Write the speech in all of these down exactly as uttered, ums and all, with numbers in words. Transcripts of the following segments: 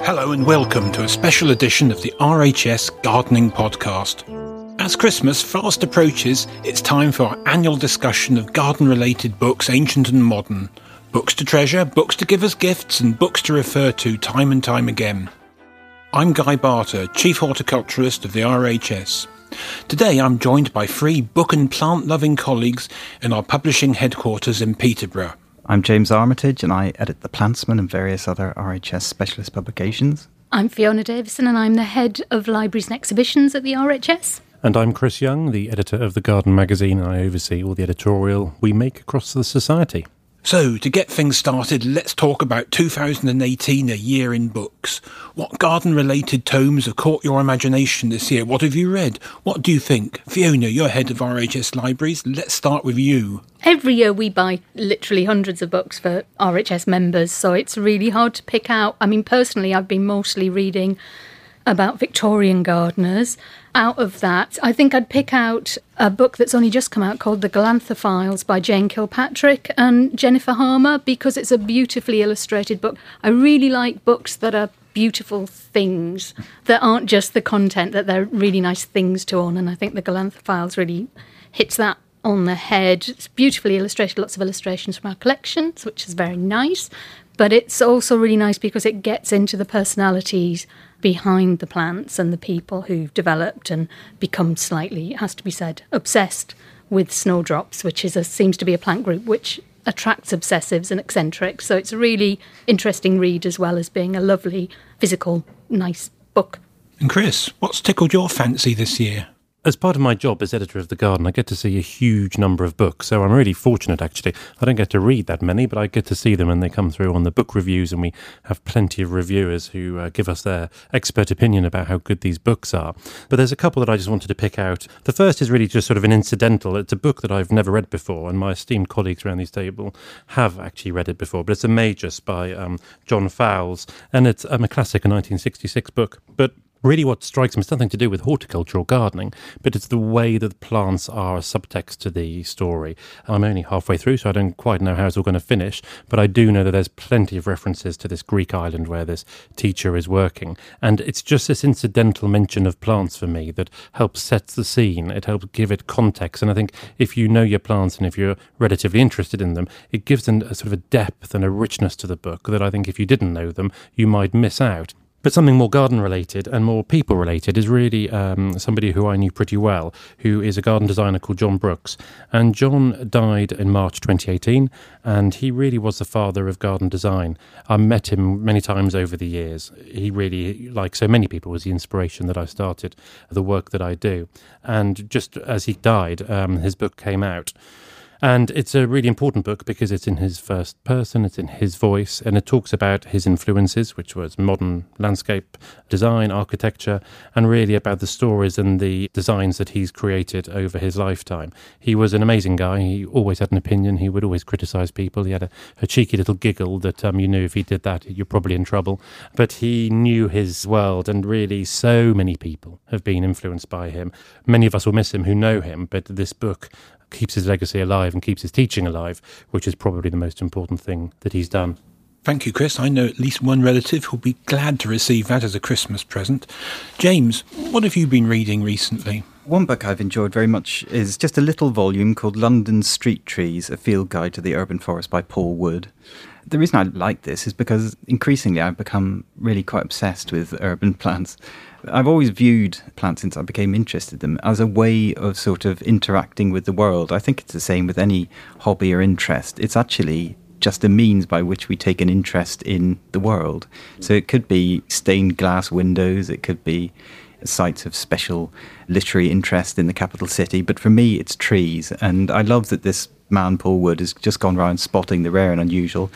Hello and welcome to a special edition of the R H S Gardening Podcast. As Christmas fast approaches, it's time for our annual discussion of garden-related books, ancient and modern. Books to treasure, books to give us gifts, and books to refer to time and time again. I'm Guy Barter, Chief Horticulturist of the R H S. Today I'm joined by three book and plant-loving colleagues in our publishing headquarters in Peterborough. I'm James Armitage and I edit The Plantsman and various other R H S specialist publications. I'm Fiona Davison and I'm the head of libraries and exhibitions at the R H S. And I'm Chris Young, the editor of The Garden magazine, and I oversee all the editorial we make across the society. So, to get things started, let's talk about two thousand eighteen, a year in books. What garden-related tomes have caught your imagination this year? What have you read? What do you think? Fiona, you're head of R H S Libraries. Let's start with you. Every year we buy literally hundreds of books for R H S members, so it's really hard to pick out. I mean, personally, I've been mostly reading about Victorian gardeners. Out of that, I think I'd pick out a book that's only just come out called The Galanthophiles by Jane Kilpatrick and Jennifer Harmer, because it's a beautifully illustrated book. I really like books that are beautiful things, that aren't just the content, that they're really nice things to own, and I think The Galanthophiles really hits that on the head. It's beautifully illustrated, lots of illustrations from our collections, which is very nice, but it's also really nice because it gets into the personalities behind the plants and the people who've developed and become slightly, it has to be said, obsessed with snowdrops, which is a, seems to be a plant group which attracts obsessives and eccentrics. So it's a really interesting read as well as being a lovely, physical, nice book. And Chris, what's tickled your fancy this year? As part of my job as editor of The Garden, I get to see a huge number of books, so I'm really fortunate, actually. I don't get to read that many, but I get to see them, and they come through on the book reviews, and we have plenty of reviewers who uh, give us their expert opinion about how good these books are. But there's a couple that I just wanted to pick out. The first is really just sort of an incidental. It's a book that I've never read before, and my esteemed colleagues around this table have actually read it before, but it's The Magus by um, John Fowles, and it's um, a classic, a nineteen sixty-six book, but really what strikes me is nothing to do with horticultural gardening, but it's the way that the plants are a subtext to the story. I'm only halfway through, so I don't quite know how it's all going to finish, but I do know that there's plenty of references to this Greek island where this teacher is working. And it's just this incidental mention of plants for me that helps set the scene, it helps give it context. And I think if you know your plants and if you're relatively interested in them, it gives them a sort of a depth and a richness to the book that I think if you didn't know them, you might miss out. But something more garden-related and more people-related is really um, somebody who I knew pretty well, who is a garden designer called John Brooks. And John died in March twenty eighteen, and he really was the father of garden design. I met him many times over the years. He really, like so many people, was the inspiration that I started the work that I do. And just as he died, um, his book came out. And it's a really important book because it's in his first person, it's in his voice, and it talks about his influences, which was modern landscape design, architecture, and really about the stories and the designs that he's created over his lifetime. He was an amazing guy. He always had an opinion. He would always criticise people. He had a, a cheeky little giggle that um, you knew if he did that, you're probably in trouble. But he knew his world, and really so many people have been influenced by him. Many of us will miss him who know him, but this book keeps his legacy alive and keeps his teaching alive, which is probably the most important thing that he's done. Thank you, Kress. I know at least one relative who'll be glad to receive that as a Christmas present. James, what have you been reading recently? One book I've enjoyed very much is just a little volume called London Street Trees, A Field Guide to the Urban Forest by Paul Wood. The reason I like this is because increasingly I've become really quite obsessed with urban plants. I've always viewed plants since I became interested in them as a way of sort of interacting with the world. I think it's the same with any hobby or interest. It's actually just a means by which we take an interest in the world. So it could be stained glass windows, it could be sites of special literary interest in the capital city, but for me it's trees. And I love that this man Paul Wood has just gone round spotting the rare and unusual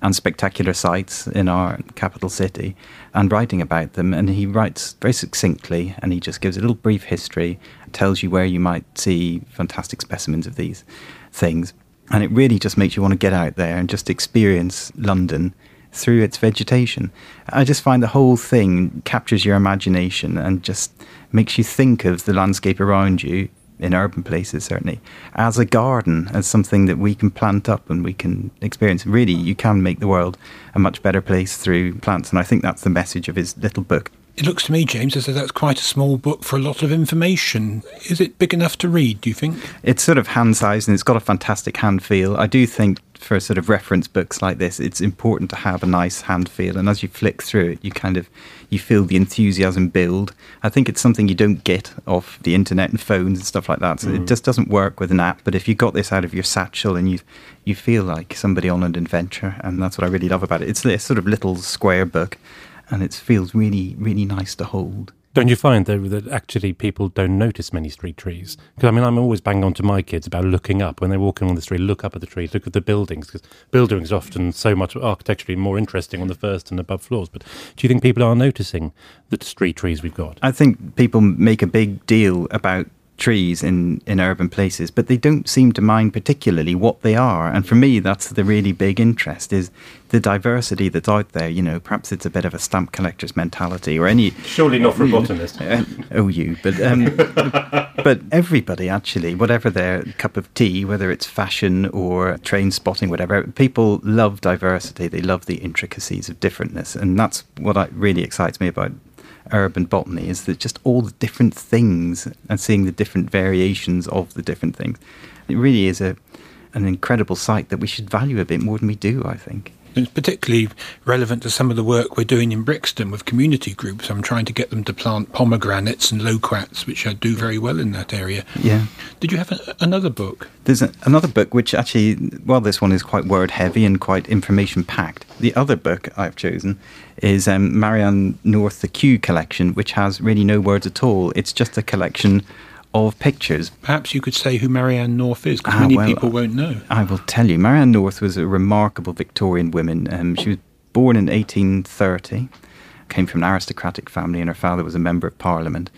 and spectacular sites in our capital city and writing about them. And he writes very succinctly, and he just gives a little brief history, tells you where you might see fantastic specimens of these things, and it really just makes you want to get out there and just experience London through its vegetation. I just find the whole thing captures your imagination and just makes you think of the landscape around you, in urban places certainly, as a garden, as something that we can plant up and we can experience. Really, you can make the world a much better place through plants, and I think that's the message of his little book. It looks to me, James, as though that's quite a small book for a lot of information. Is it big enough to read, do you think? It's sort of hand-sized and it's got a fantastic hand feel. I do think for sort of reference books like this, it's important to have a nice hand feel. And as you flick through it, you kind of, you feel the enthusiasm build. I think it's something you don't get off the internet and phones and stuff like that. So mm. it just doesn't work with an app. But if you got this out of your satchel and you you feel like somebody on an adventure, and that's what I really love about it. It's this sort of little square book. And it feels really, really nice to hold. Don't you find, though, that actually people don't notice many street trees? Because, I mean, I'm always banging on to my kids about looking up. When they're walking on the street, look up at the trees, look at the buildings, because buildings are often so much architecturally more interesting on the first and above floors. But do you think people are noticing the street trees we've got? I think people make a big deal about trees in, in urban places, but they don't seem to mind particularly what they are. And for me, that's the really big interest, is the diversity that's out there. You know, perhaps it's a bit of a stamp collector's mentality or any... Surely not for a botanist. Uh, oh, you. But, um, but everybody, actually, whatever their cup of tea, whether it's fashion or train spotting, whatever, people love diversity. They love the intricacies of differentness. And that's what I, really excites me about urban botany, is that just all the different things and seeing the different variations of the different things. It really is a an incredible site that we should value a bit more than we do, I think. It's particularly relevant to some of the work we're doing in Brixton with community groups. I'm trying to get them to plant pomegranates and loquats, which I do very well in that area. Yeah. Did you have a, another book? There's a, another book which actually, well, this one is quite word-heavy and quite information-packed. The other book I've chosen is um, Marianne North, The Kew Collection, which has really no words at all. It's just a collection of pictures. Perhaps you could say who Marianne North is, because ah, many well, people won't know. I will tell you. Marianne North was a remarkable Victorian woman. Um, she was born in eighteen thirty, came from an aristocratic family, and her father was a member of Parliament.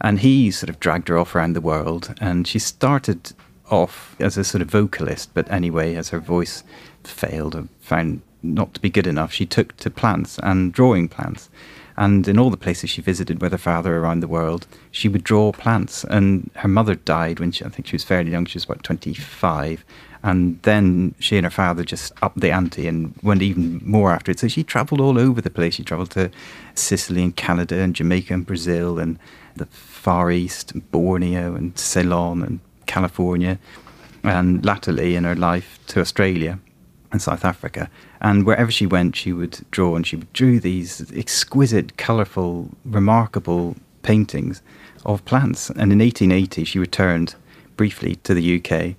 And he sort of dragged her off around the world. And she started off as a sort of vocalist, but anyway, as her voice failed and found not to be good enough, she took to plants and drawing plants. And in all the places she visited with her father around the world, she would draw plants. And her mother died when she, I think she was fairly young, she was about twenty-five. And then she and her father just upped the ante and went even more after it. So she travelled all over the place. She travelled to Sicily and Canada and Jamaica and Brazil and the Far East, and Borneo and Ceylon and California. And latterly in her life to Australia and South Africa. And wherever she went, she would draw, and she drew these exquisite, colourful, remarkable paintings of plants. And in eighteen eighty, she returned briefly to the U K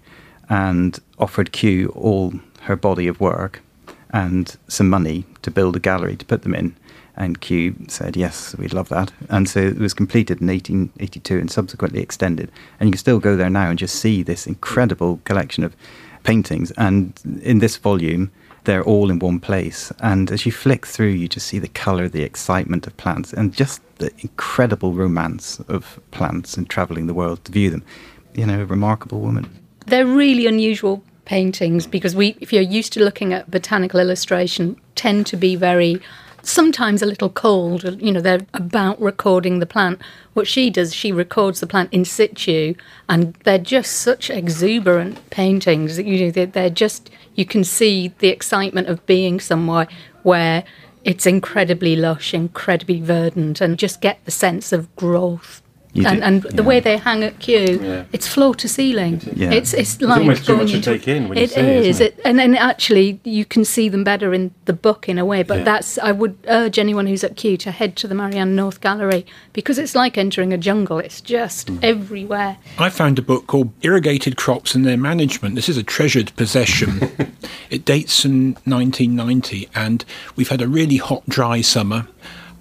and offered Kew all her body of work and some money to build a gallery to put them in. And Kew said, yes, we'd love that. And so it was completed in eighteen eighty-two and subsequently extended. And you can still go there now and just see this incredible collection of paintings. And in this volume, they're all in one place. And as you flick through, you just see the colour, the excitement of plants, and just the incredible romance of plants and travelling the world to view them. You know, a remarkable woman. They're really unusual paintings, because we, if you're used to looking at botanical illustration, tend to be very sometimes a little cold. You know, they're about recording the plant. What she does, she records the plant in situ, and they're just such exuberant paintings that, you know, they're, they're just, you can see the excitement of being somewhere where it's incredibly lush, incredibly verdant, and just get the sense of growth. You and, and yeah. the way they hang at Kew, yeah. it's floor to ceiling. Yeah. It's it's like it's almost too much to take in when you see it. It is, it? and then actually you can see them better in the book in a way. But yeah. that's I would urge anyone who's at Kew to head to the Marianne North Gallery, because it's like entering a jungle. It's just mm. everywhere. I found a book called Irrigated Crops and Their Management. This is a treasured possession. It dates in nineteen ninety, and we've had a really hot, dry summer.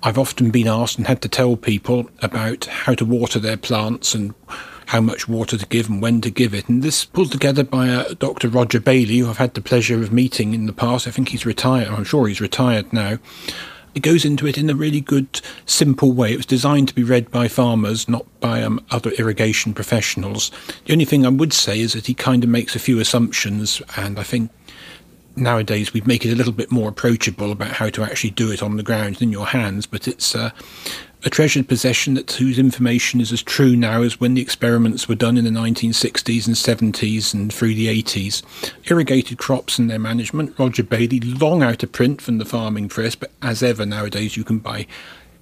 I've often been asked and had to tell people about how to water their plants and how much water to give and when to give it. And this pulled together by uh, Doctor Roger Bailey, who I've had the pleasure of meeting in the past. I think he's retired. I'm sure he's retired now. It goes into it in a really good, simple way. It was designed to be read by farmers, not by um, other irrigation professionals. The only thing I would say is that he kind of makes a few assumptions, and I think nowadays we make it a little bit more approachable about how to actually do it on the ground in your hands, but it's uh, a treasured possession that whose information is as true now as when the experiments were done in the nineteen sixties and seventies and through the eighties. Irrigated Crops and Their Management, Roger Bailey, long out of print from the farming press, but as ever nowadays you can buy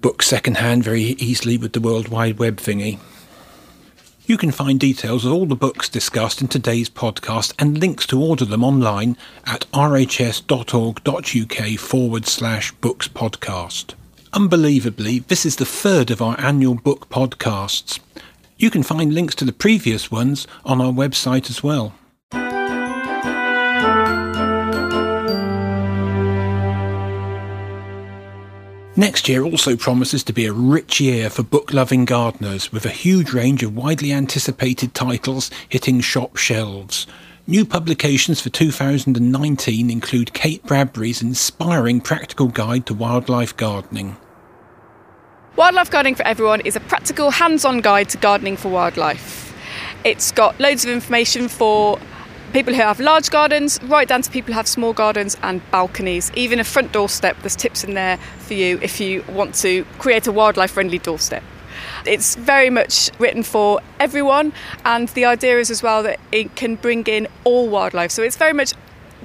books secondhand very easily with the World Wide Web thingy. You can find details of all the books discussed in today's podcast and links to order them online at rhs.org.uk forward slash books podcast. Unbelievably, this is the third of our annual book podcasts. You can find links to the previous ones on our website as well. Next year also promises to be a rich year for book-loving gardeners, with a huge range of widely anticipated titles hitting shop shelves. New publications for two thousand nineteen include Kate Bradbury's inspiring practical guide to wildlife gardening. Wildlife Gardening for Everyone is a practical, hands-on guide to gardening for wildlife. It's got loads of information for people who have large gardens, right down to people who have small gardens and balconies. Even a front doorstep, there's tips in there for you if you want to create a wildlife-friendly doorstep. It's very much written for everyone, and the idea is as well that it can bring in all wildlife. So it's very much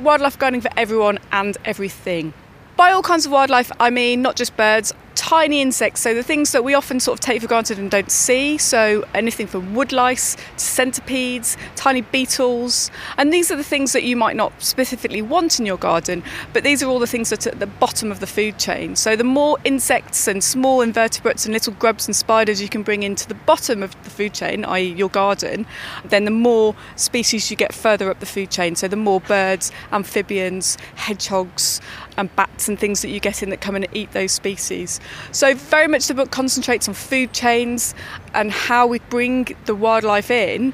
wildlife gardening for everyone and everything. By all kinds of wildlife, I mean not just birds, tiny insects, so the things that we often sort of take for granted and don't see, so anything from woodlice to centipedes, tiny beetles, and these are the things that you might not specifically want in your garden, but these are all the things that are at the bottom of the food chain. So the more insects and small invertebrates and little grubs and spiders you can bring into the bottom of the food chain, that is your garden, then the more species you get further up the food chain, so the more birds, amphibians, hedgehogs and bats and things that you get in that come and eat those species. So very much the book concentrates on food chains and how we bring the wildlife in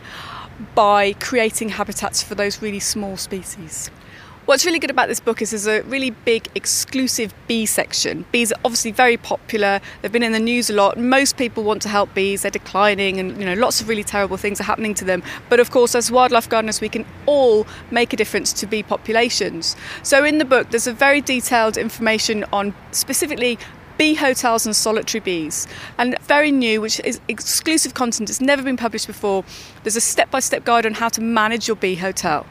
by creating habitats for those really small species. What's really good about this book is there's a really big exclusive bee section. Bees are obviously very popular. They've been in the news a lot. Most people want to help bees. They're declining, and you know, lots of really terrible things are happening to them. But of course, as wildlife gardeners, we can all make a difference to bee populations. So in the book, there's a very detailed information on specifically bee hotels and solitary bees, and very new, which is exclusive content. It's never been published before. There's a step-by-step guide on how to manage your bee hotel,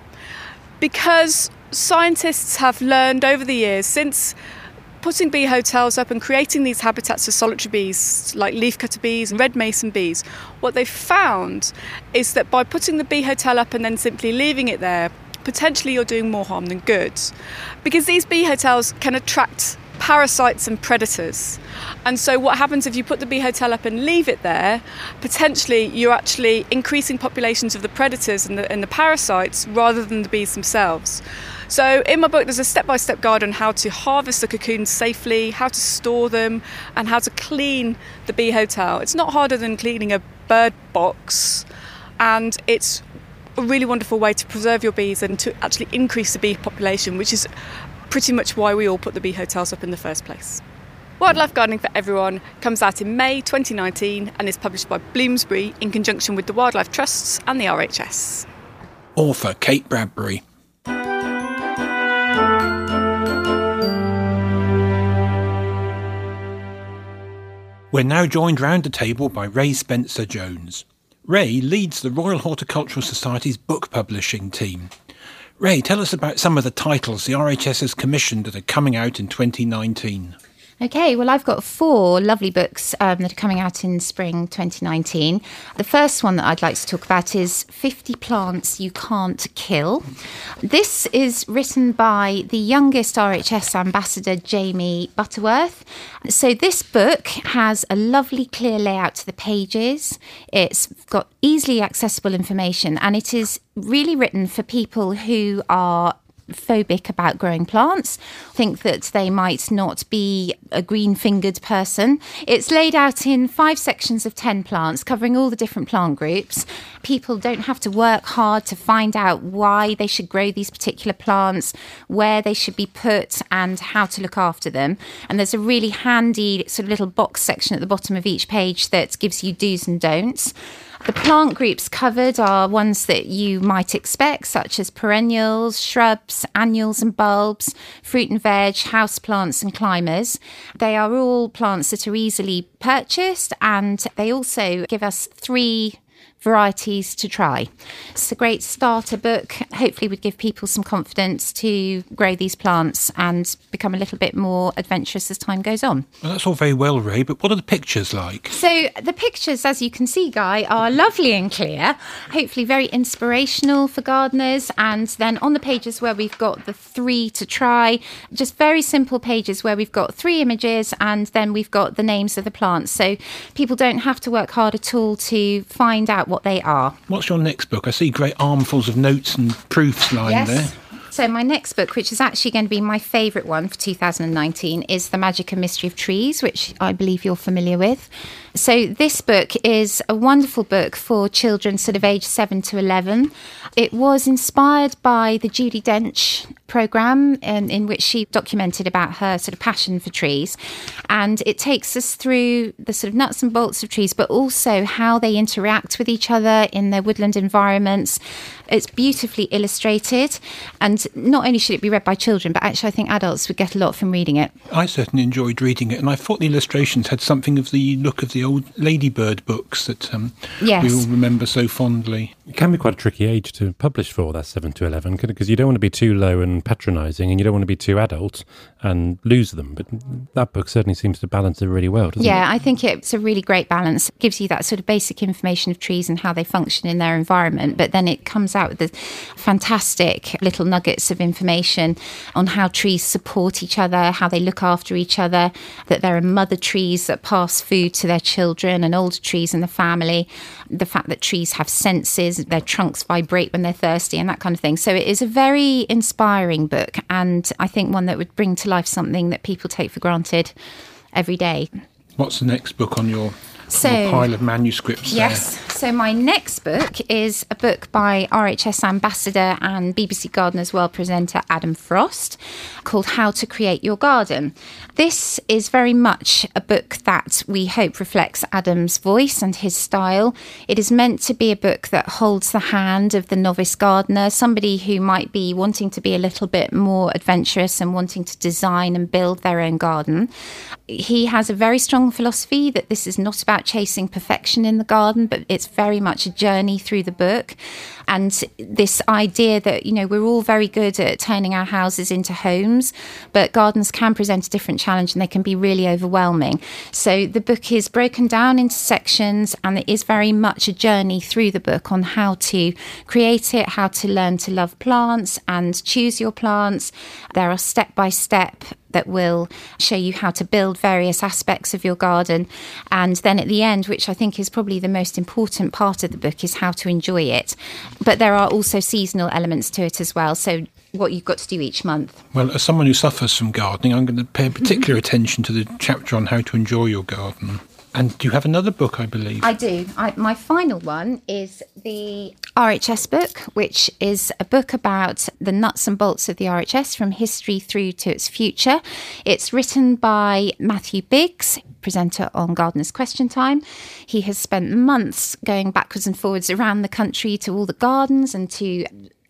because scientists have learned over the years, since putting bee hotels up and creating these habitats for solitary bees like leafcutter bees and red mason bees, what they've found is that by putting the bee hotel up and then simply leaving it there, potentially you're doing more harm than good, because these bee hotels can attract parasites and predators. And so what happens if you put the bee hotel up and leave it there, potentially you're actually increasing populations of the predators and the, and the parasites rather than the bees themselves. So in my book there's a step-by-step guide on how to harvest the cocoons safely, how to store them, and how to clean the bee hotel. It's not harder than cleaning a bird box, and it's a really wonderful way to preserve your bees and to actually increase the bee population, which is pretty much why we all put the bee hotels up in the first place. Wildlife Gardening for Everyone comes out in May twenty nineteen and is published by Bloomsbury in conjunction with the Wildlife Trusts and the R H S. Author Kate Bradbury. We're now joined round the table by Ray Spencer-Jones. Ray leads the Royal Horticultural Society's book publishing team. Ray, tell us about some of the titles the R H S has commissioned that are coming out in twenty nineteen. Okay, well, I've got four lovely books um, that are coming out in spring twenty nineteen. The first one that I'd like to talk about is fifty Plants You Can't Kill. This is written by the youngest R H S ambassador, Jamie Butterworth. So this book has a lovely clear layout to the pages. It's got easily accessible information, and it is really written for people who are phobic about growing plants, think that they might not be a green-fingered person. It's laid out in five sections of ten plants, covering all the different plant groups. People don't have to work hard to find out why they should grow these particular plants, where they should be put, and how to look after them. And there's a really handy sort of little box section at the bottom of each page that gives you do's and don'ts. The plant groups covered are ones that you might expect, such as perennials, shrubs, annuals and bulbs, fruit and veg, houseplants and climbers. They are all plants that are easily purchased, and they also give us three varieties to try. It's a great starter book. Hopefully would give people some confidence to grow these plants and become a little bit more adventurous as time goes on. Well, that's all very well, Ray, but what are the pictures like? So the pictures, as you can see, Guy, are lovely and clear, hopefully very inspirational for gardeners. And then on the pages where we've got the three to try, just very simple pages where we've got three images and then we've got the names of the plants. So people don't have to work hard at all to find out what they are. What's your next book? I see great armfuls of notes and proofs lying yes. there. So my next book, which is actually going to be my favourite one for two thousand nineteen, is The Magic and Mystery of Trees, which I believe you're familiar with. So this book is a wonderful book for children sort of age seven to eleven. It was inspired by the Judi Dench programme in, in which she documented about her sort of passion for trees. And it takes us through the sort of nuts and bolts of trees, but also how they interact with each other in their woodland environments. It's beautifully illustrated, and not only should it be read by children, but actually I think adults would get a lot from reading it. I certainly enjoyed reading it, and I thought the illustrations had something of the look of the old Ladybird books that um, yes. we all remember so fondly. It can be quite a tricky age to publish for, that seven to eleven, because you don't want to be too low and patronising, and you don't want to be too adult and lose them. But that book certainly seems to balance it really well, doesn't yeah, it? Yeah, I think it's a really great balance. It gives you that sort of basic information of trees and how they function in their environment, but then it comes out with the fantastic little nuggets of information on how trees support each other, how they look after each other, that there are mother trees that pass food to their children and older trees in the family, the fact that trees have senses, their trunks vibrate when they're thirsty and that kind of thing. So it is a very inspiring book, and I think one that would bring to life something that people take for granted every day. What's the next book on your So, pile of manuscripts yes there. So my next book is a book by R H S ambassador and B B C Gardeners World presenter Adam Frost called How to Create Your Garden. This is very much a book that we hope reflects Adam's voice and his style. It is meant to be a book that holds the hand of the novice gardener, somebody who might be wanting to be a little bit more adventurous and wanting to design and build their own garden. He has a very strong philosophy that this is not about chasing perfection in the garden, but it's very much a journey through the book. And this idea that, you know, we're all very good at turning our houses into homes, but gardens can present a different challenge and they can be really overwhelming. So the book is broken down into sections, and it is very much a journey through the book on how to create it, how to learn to love plants and choose your plants. There are step-by-step that will show you how to build various aspects of your garden. And then at the end, which I think is probably the most important part of the book, is how to enjoy it. But there are also seasonal elements to it as well. So what you've got to do each month. Well, as someone who suffers from gardening, I'm going to pay particular attention to the chapter on how to enjoy your garden. And do you have another book, I believe? I do. I, my final one is the R H S book, which is a book about the nuts and bolts of the R H S from history through to its future. It's written by Matthew Biggs, presenter on Gardeners' Question Time. He has spent months going backwards and forwards around the country to all the gardens and to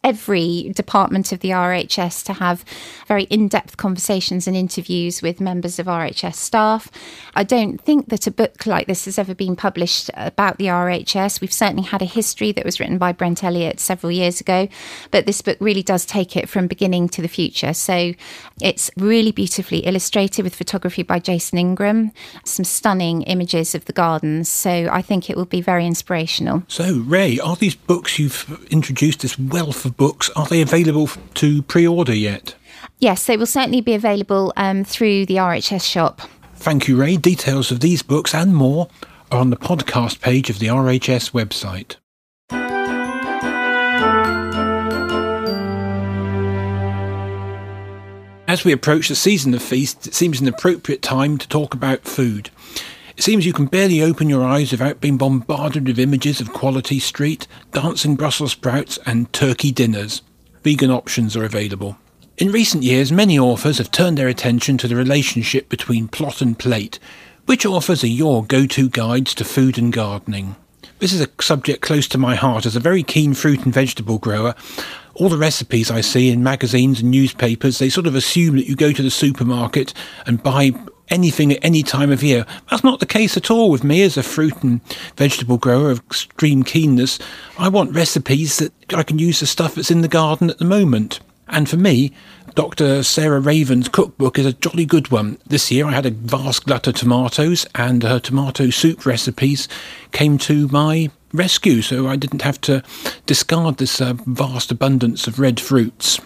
every department of the R H S to have very in-depth conversations and interviews with members of R H S staff. I don't think that a book like this has ever been published about the R H S. We've certainly had a history that was written by Brent Elliott several years ago, but this book really does take it from beginning to the future. So it's really beautifully illustrated with photography by Jason Ingram, some stunning images of the gardens. So I think it will be very inspirational. So Ray, are these books you've introduced, this wealth of books, are they available to pre-order yet? Yes, they will certainly be available um, through the R H S shop. Thank you, Ray. Details of these books and more are on the podcast page of the R H S website. As we approach the season of feasts, it seems an appropriate time to talk about food. It seems you can barely open your eyes without being bombarded with images of quality street, dancing Brussels sprouts and turkey dinners. Vegan options are available. In recent years, many authors have turned their attention to the relationship between plot and plate. Which authors are your go-to guides to food and gardening? This is a subject close to my heart as a very keen fruit and vegetable grower. All the recipes I see in magazines and newspapers, they sort of assume that you go to the supermarket and buy anything at any time of year. That's not the case at all with me as a fruit and vegetable grower of extreme keenness. I want recipes that I can use the stuff that's in the garden at the moment. And for me, Doctor Sarah Raven's cookbook is a jolly good one. This year I had a vast glut of tomatoes, and her tomato soup recipes came to my rescue, so I didn't have to discard this uh, vast abundance of red fruits.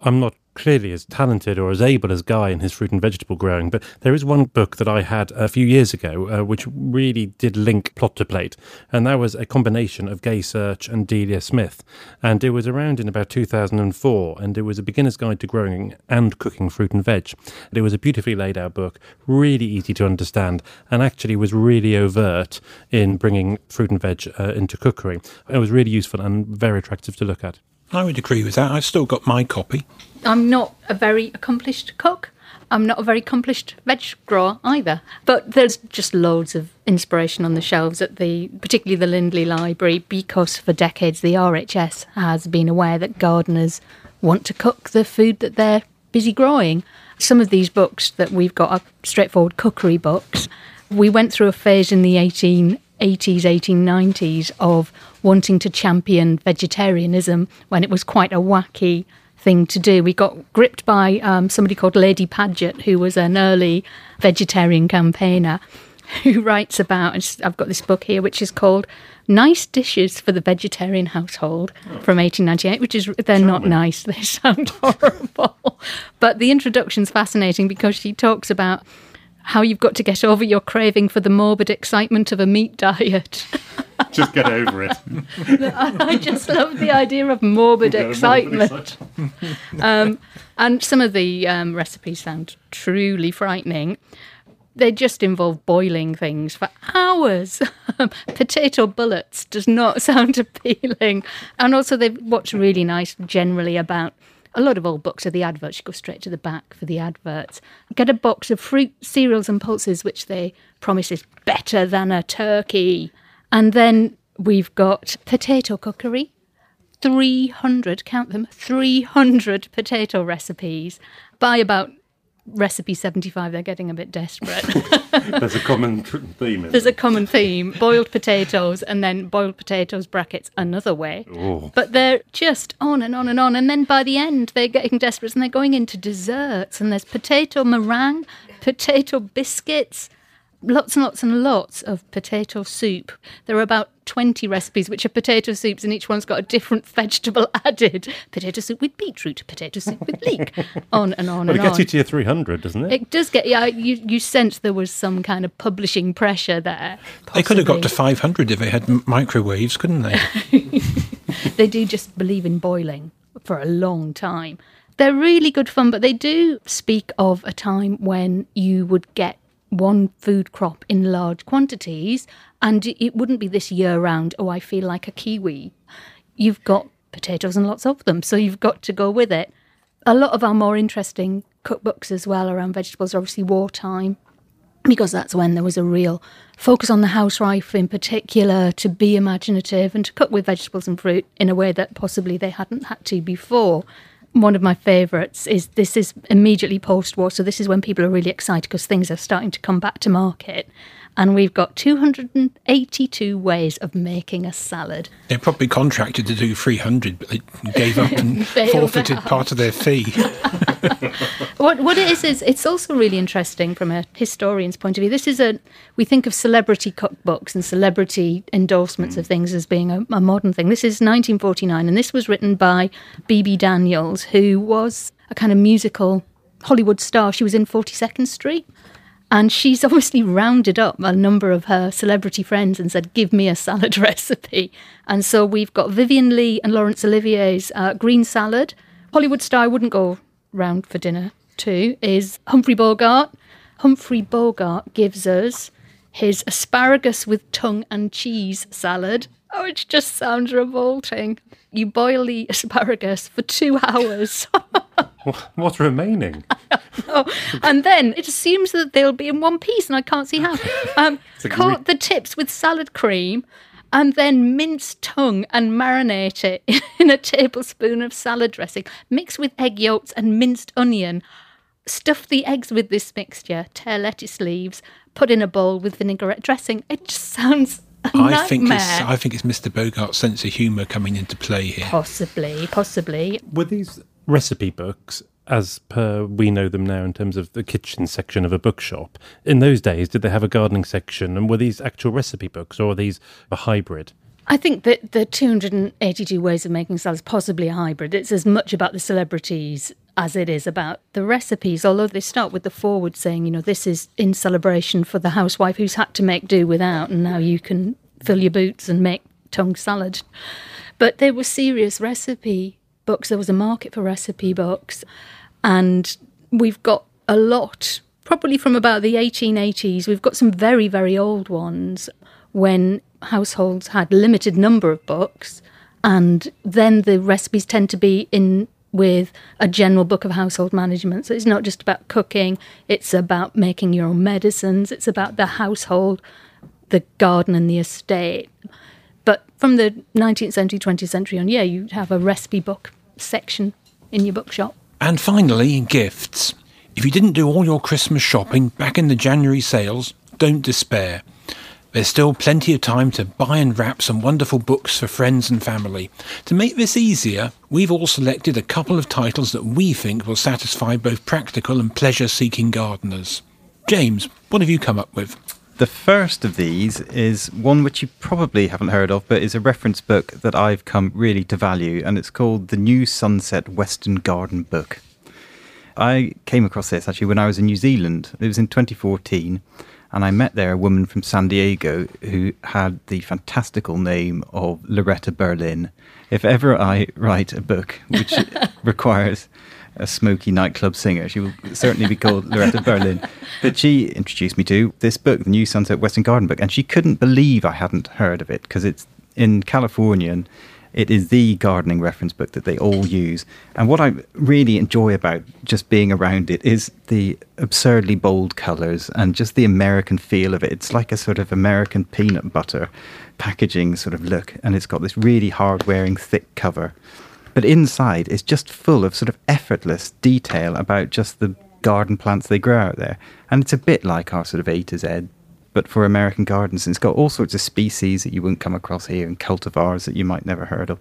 I'm not clearly as talented or as able as Guy in his fruit and vegetable growing, but there is one book that I had a few years ago uh, which really did link plot to plate, and that was a combination of Gay Search and Delia Smith, and it was around in about two thousand four, and it was a beginner's guide to growing and cooking fruit and veg. And it was a beautifully laid out book, really easy to understand, and actually was really overt in bringing fruit and veg uh, into cookery. It was really useful and very attractive to look at. I would agree with that. I've still got my copy. I'm not a very accomplished cook. I'm not a very accomplished veg grower either. But there's just loads of inspiration on the shelves at the, particularly the Lindley Library, because for decades the R H S has been aware that gardeners want to cook the food that they're busy growing. Some of these books that we've got are straightforward cookery books. We went through a phase in the eighteen eighties, eighteen nineties of wanting to champion vegetarianism when it was quite a wacky thing to do. We got gripped by um, somebody called Lady Paget, who was an early vegetarian campaigner, who writes about, and I've got this book here, which is called Nice Dishes for the Vegetarian Household from eighteen ninety-eight, which is, they're not nice, they sound horrible. But the introduction's fascinating because she talks about how you've got to get over your craving for the morbid excitement of a meat diet. Just get over it. I just love the idea of morbid excitement. Morbid excitement. um, and some of the um, recipes sound truly frightening. They just involve boiling things for hours. Potato bullets does not sound appealing. And also they've, what's really nice generally about a lot of old books are the adverts. You go straight to the back for the adverts. Get a box of fruit, cereals and pulses, which they promise is better than a turkey. And then we've got potato cookery. three hundred, count them, three hundred potato recipes. By about recipe seventy-five, they're getting a bit desperate. There's a common theme. There's a common theme. Boiled potatoes, and then boiled potatoes brackets another way. Ooh. But they're just on and on and on. And then by the end, they're getting desperate and they're going into desserts. And there's potato meringue, potato biscuits, lots and lots and lots of potato soup. There are about twenty recipes which are potato soups, and each one's got a different vegetable added. Potato soup with beetroot, potato soup with leek, on and on well, and on. It gets you to your three hundred, doesn't it? It does get, yeah, you, you sense there was some kind of publishing pressure there. Possibly. They could have got to five hundred if they had m- microwaves, couldn't they? They do just believe in boiling for a long time. They're really good fun, but they do speak of a time when you would get one food crop in large quantities, and it wouldn't be this year round, oh, I feel like a kiwi. You've got potatoes and lots of them, so you've got to go with it. A lot of our more interesting cookbooks as well around vegetables are obviously wartime. because that's when there was a real focus on the housewife in particular to be imaginative and to cook with vegetables and fruit in a way that possibly they hadn't had to before. One of my favourites is this is immediately post-war, so this is when people are really excited because things are starting to come back to market. And we've got two hundred eighty-two ways of making a salad. They're probably contracted to do three hundred, but they gave up and forfeited out. part of their fee. what, what it is, is it's also really interesting from a historian's point of view. This is a, we think of celebrity cookbooks and celebrity endorsements mm. of things as being a, a modern thing. This is nineteen forty-nine, and this was written by B B Daniels, who was a kind of musical Hollywood star. She was in forty-second Street. And she's obviously rounded up a number of her celebrity friends and said, give me a salad recipe. And so we've got Vivian Leigh and Laurence Olivier's uh, green salad. Hollywood star I wouldn't go round for dinner to is Humphrey Bogart. Humphrey Bogart gives us his asparagus with tongue and cheese salad. Oh, it just sounds revolting. You boil the asparagus for two hours. What's remaining? Oh, and then it assumes that they'll be in one piece, and I can't see how. Um, like coat re- the tips with salad cream, and then mince tongue and marinate it in a tablespoon of salad dressing. Mix with egg yolks and minced onion. Stuff the eggs with this mixture. Tear lettuce leaves. Put in a bowl with vinaigrette dressing. It just sounds... I think, it's, I think it's Mister Bogart's sense of humour coming into play here. Possibly, possibly. Were these recipe books, as per we know them now in terms of the kitchen section of a bookshop, in those days, did they have a gardening section? And were these actual recipe books, or are these a hybrid? I think that the two hundred eighty-two ways of making salad is possibly a hybrid. It's as much about the celebrities as it is about the recipes, although they start with the foreword saying, you know, this is in celebration for the housewife who's had to make do without, and now you can fill your boots and make tongue salad. But there were serious recipe books. There was a market for recipe books. And we've got a lot, probably from about the eighteen eighties. We've got some very, very old ones when households had limited number of books. And then the recipes tend to be in... with a general book of household management. So it's not just about cooking, it's about making your own medicines, it's about the household, the garden and the estate. But from the nineteenth century, twentieth century on, yeah, you have a recipe book section in your bookshop. And finally, gifts. If you didn't do all your Christmas shopping back in the January sales, don't despair. There's still plenty of time to buy and wrap some wonderful books for friends and family. To make this easier, we've all selected a couple of titles that we think will satisfy both practical and pleasure-seeking gardeners. James, what have you come up with? The first of these is one which you probably haven't heard of, but is a reference book that I've come really to value, and it's called The New Sunset Western Garden Book. I came across this actually when I was in New Zealand. It was in twenty fourteen. And I met there a woman from San Diego who had the fantastical name of Loretta Berlin. If ever I write a book which requires a smoky nightclub singer, she will certainly be called Loretta Berlin. But she introduced me to this book, The New Sunset Western Garden Book, and she couldn't believe I hadn't heard of it because it's in California and it is the gardening reference book that they all use. And what I really enjoy about just being around it is the absurdly bold colours and just the American feel of it. It's like a sort of American peanut butter packaging sort of look. And it's got this really hard-wearing, thick cover. But inside, it's just full of sort of effortless detail about just the garden plants they grow out there. And it's a bit like our sort of A to Z, but for American gardens. And it's got all sorts of species that you wouldn't come across here and cultivars that you might never heard of,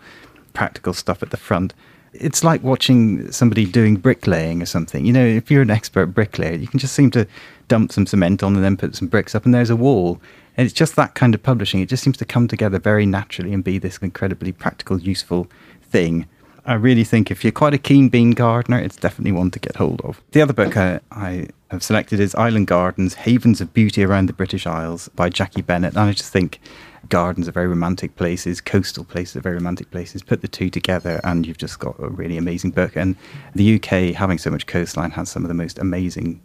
practical stuff at the front. It's like watching somebody doing bricklaying or something. You know, if you're an expert bricklayer, you can just seem to dump some cement on and then put some bricks up and there's a wall. And it's just that kind of publishing. It just seems to come together very naturally and be this incredibly practical, useful thing. I really think if you're quite a keen bean gardener, it's definitely one to get hold of. The other book I, I have selected is Island Gardens, Havens of Beauty Around the British Isles by Jackie Bennett. And I just think gardens are very romantic places, coastal places are very romantic places. Put the two together and you've just got a really amazing book. And the U K, having so much coastline, has some of the most amazing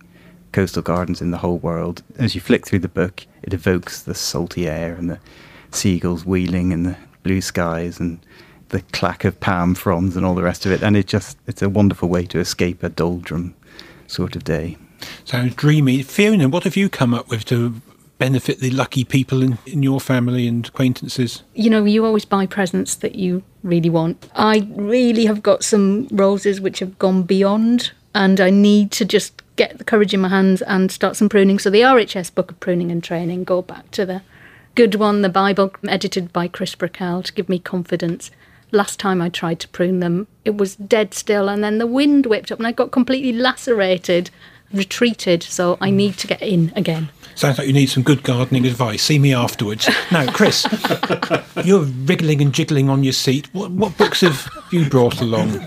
coastal gardens in the whole world. As you flick through the book, it evokes the salty air and the seagulls wheeling and the blue skies and the clack of palm fronds and all the rest of it. And it just, it's a wonderful way to escape a doldrum sort of day. Sounds dreamy. Fiona, what have you come up with to benefit the lucky people in, in your family and acquaintances? You know, you always buy presents that you really want. I really have got some roses which have gone beyond, and I need to just get the courage in my hands and start some pruning. So the R H S book of pruning and training, go back to the good one, the Bible, edited by Chris Brickell, to give me confidence. Last time I tried to prune them, it was dead still, and then the wind whipped up and I got completely lacerated, retreated, so I need to get in again. Sounds like you need some good gardening advice. See me afterwards. Now, Chris, you're wriggling and jiggling on your seat. What, what books have you brought along?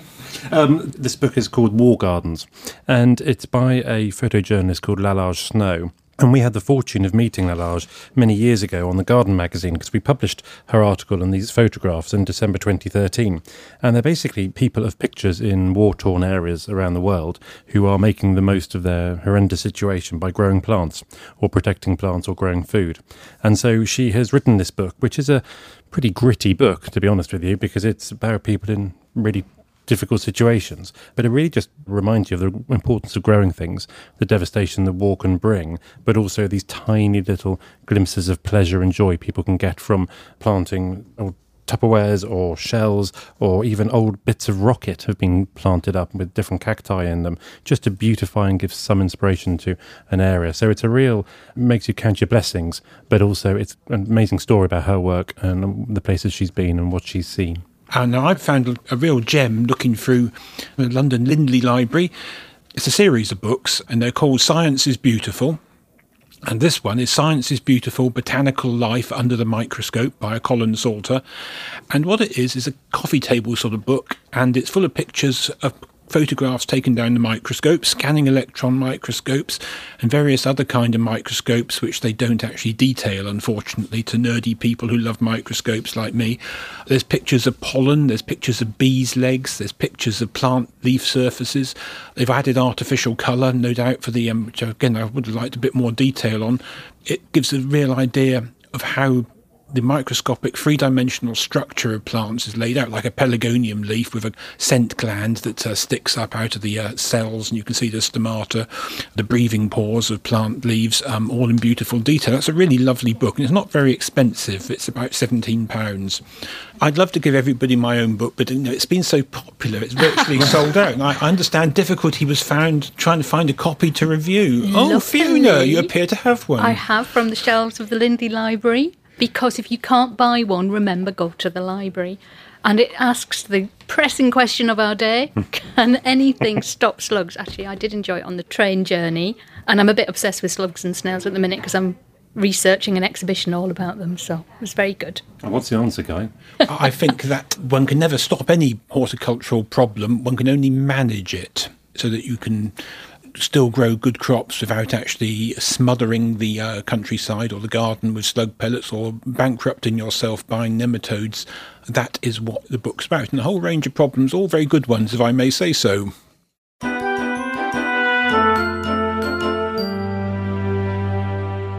Um, this book is called War Gardens, and it's by a photojournalist called Lalage Snow. And we had the fortune of meeting Lalage many years ago on the Garden magazine, because we published her article and these photographs in December twenty thirteen. And they're basically people of pictures in war-torn areas around the world who are making the most of their horrendous situation by growing plants or protecting plants or growing food. And so she has written this book, which is a pretty gritty book, to be honest with you, because it's about people in really difficult situations, but it really just reminds you of the importance of growing things, the devastation that war can bring, but also these tiny little glimpses of pleasure and joy people can get from planting old Tupperwares or shells, or even old bits of rocket have been planted up with different cacti in them, just to beautify and give some inspiration to an area. So it's a real, makes you count your blessings, but also it's an amazing story about her work and the places she's been and what she's seen. And I've found a real gem looking through the London Lindley Library. It's a series of books, and they're called Science is Beautiful. And this one is Science is Beautiful, Botanical Life Under the Microscope by Colin Salter. And what it is is a coffee table sort of book, and it's full of pictures of photographs taken down the microscope, scanning electron microscopes and various other kind of microscopes, which they don't actually detail, unfortunately, to nerdy people who love microscopes like me. There's pictures of pollen, there's pictures of bees' legs, there's pictures of plant leaf surfaces. They've added artificial colour, no doubt, for the, um, which again I would have liked a bit more detail on. It gives a real idea of how the microscopic three-dimensional structure of plants is laid out, like a pelargonium leaf with a scent gland that uh, sticks up out of the uh, cells, and you can see the stomata, the breathing pores of plant leaves, um, all in beautiful detail. That's a really lovely book, and it's not very expensive. It's about seventeen pounds. I'd love to give everybody my own book, but you know, it's been so popular, it's virtually sold out. And I, I understand difficulty was found trying to find a copy to review. Lovely. Oh, Fiona, you appear to have one. I have, from the shelves of the Lindley Library. Because if you can't buy one, remember, go to the library. And it asks the pressing question of our day, can anything stop slugs? Actually, I did enjoy it on the train journey, and I'm a bit obsessed with slugs and snails at the minute because I'm researching an exhibition all about them, so it was very good. And what's the answer, Guy? I think that one can never stop any horticultural problem. One can only manage it so that you can still grow good crops without actually smothering the uh, countryside or the garden with slug pellets or bankrupting yourself buying nematodes. That is what the book's about. And a whole range of problems, all very good ones, if I may say so.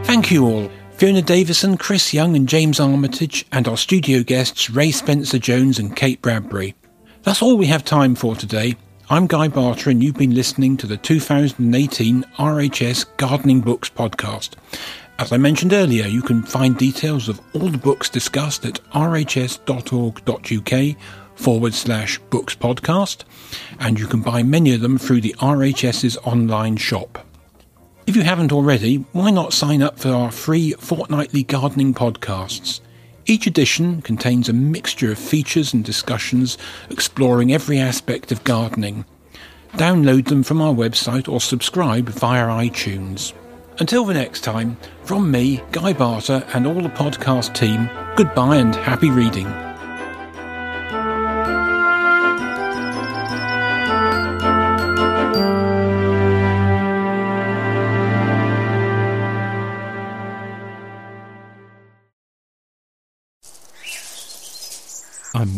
Thank you all. Fiona Davison, Chris Young and James Armitage, and our studio guests Ray Spencer-Jones and Kate Bradbury. That's all we have time for today. I'm Guy Barter, and you've been listening to the two thousand eighteen R H S Gardening Books podcast. As I mentioned earlier, you can find details of all the books discussed at rhs.org.uk forward slash books podcast, and you can buy many of them through the RHS's online shop. If you haven't already, why not sign up for our free fortnightly gardening podcasts? Each edition contains a mixture of features and discussions exploring every aspect of gardening. Download them from our website or subscribe via iTunes. Until the next time, from me, Guy Barter, and all the podcast team, goodbye and happy reading. I'm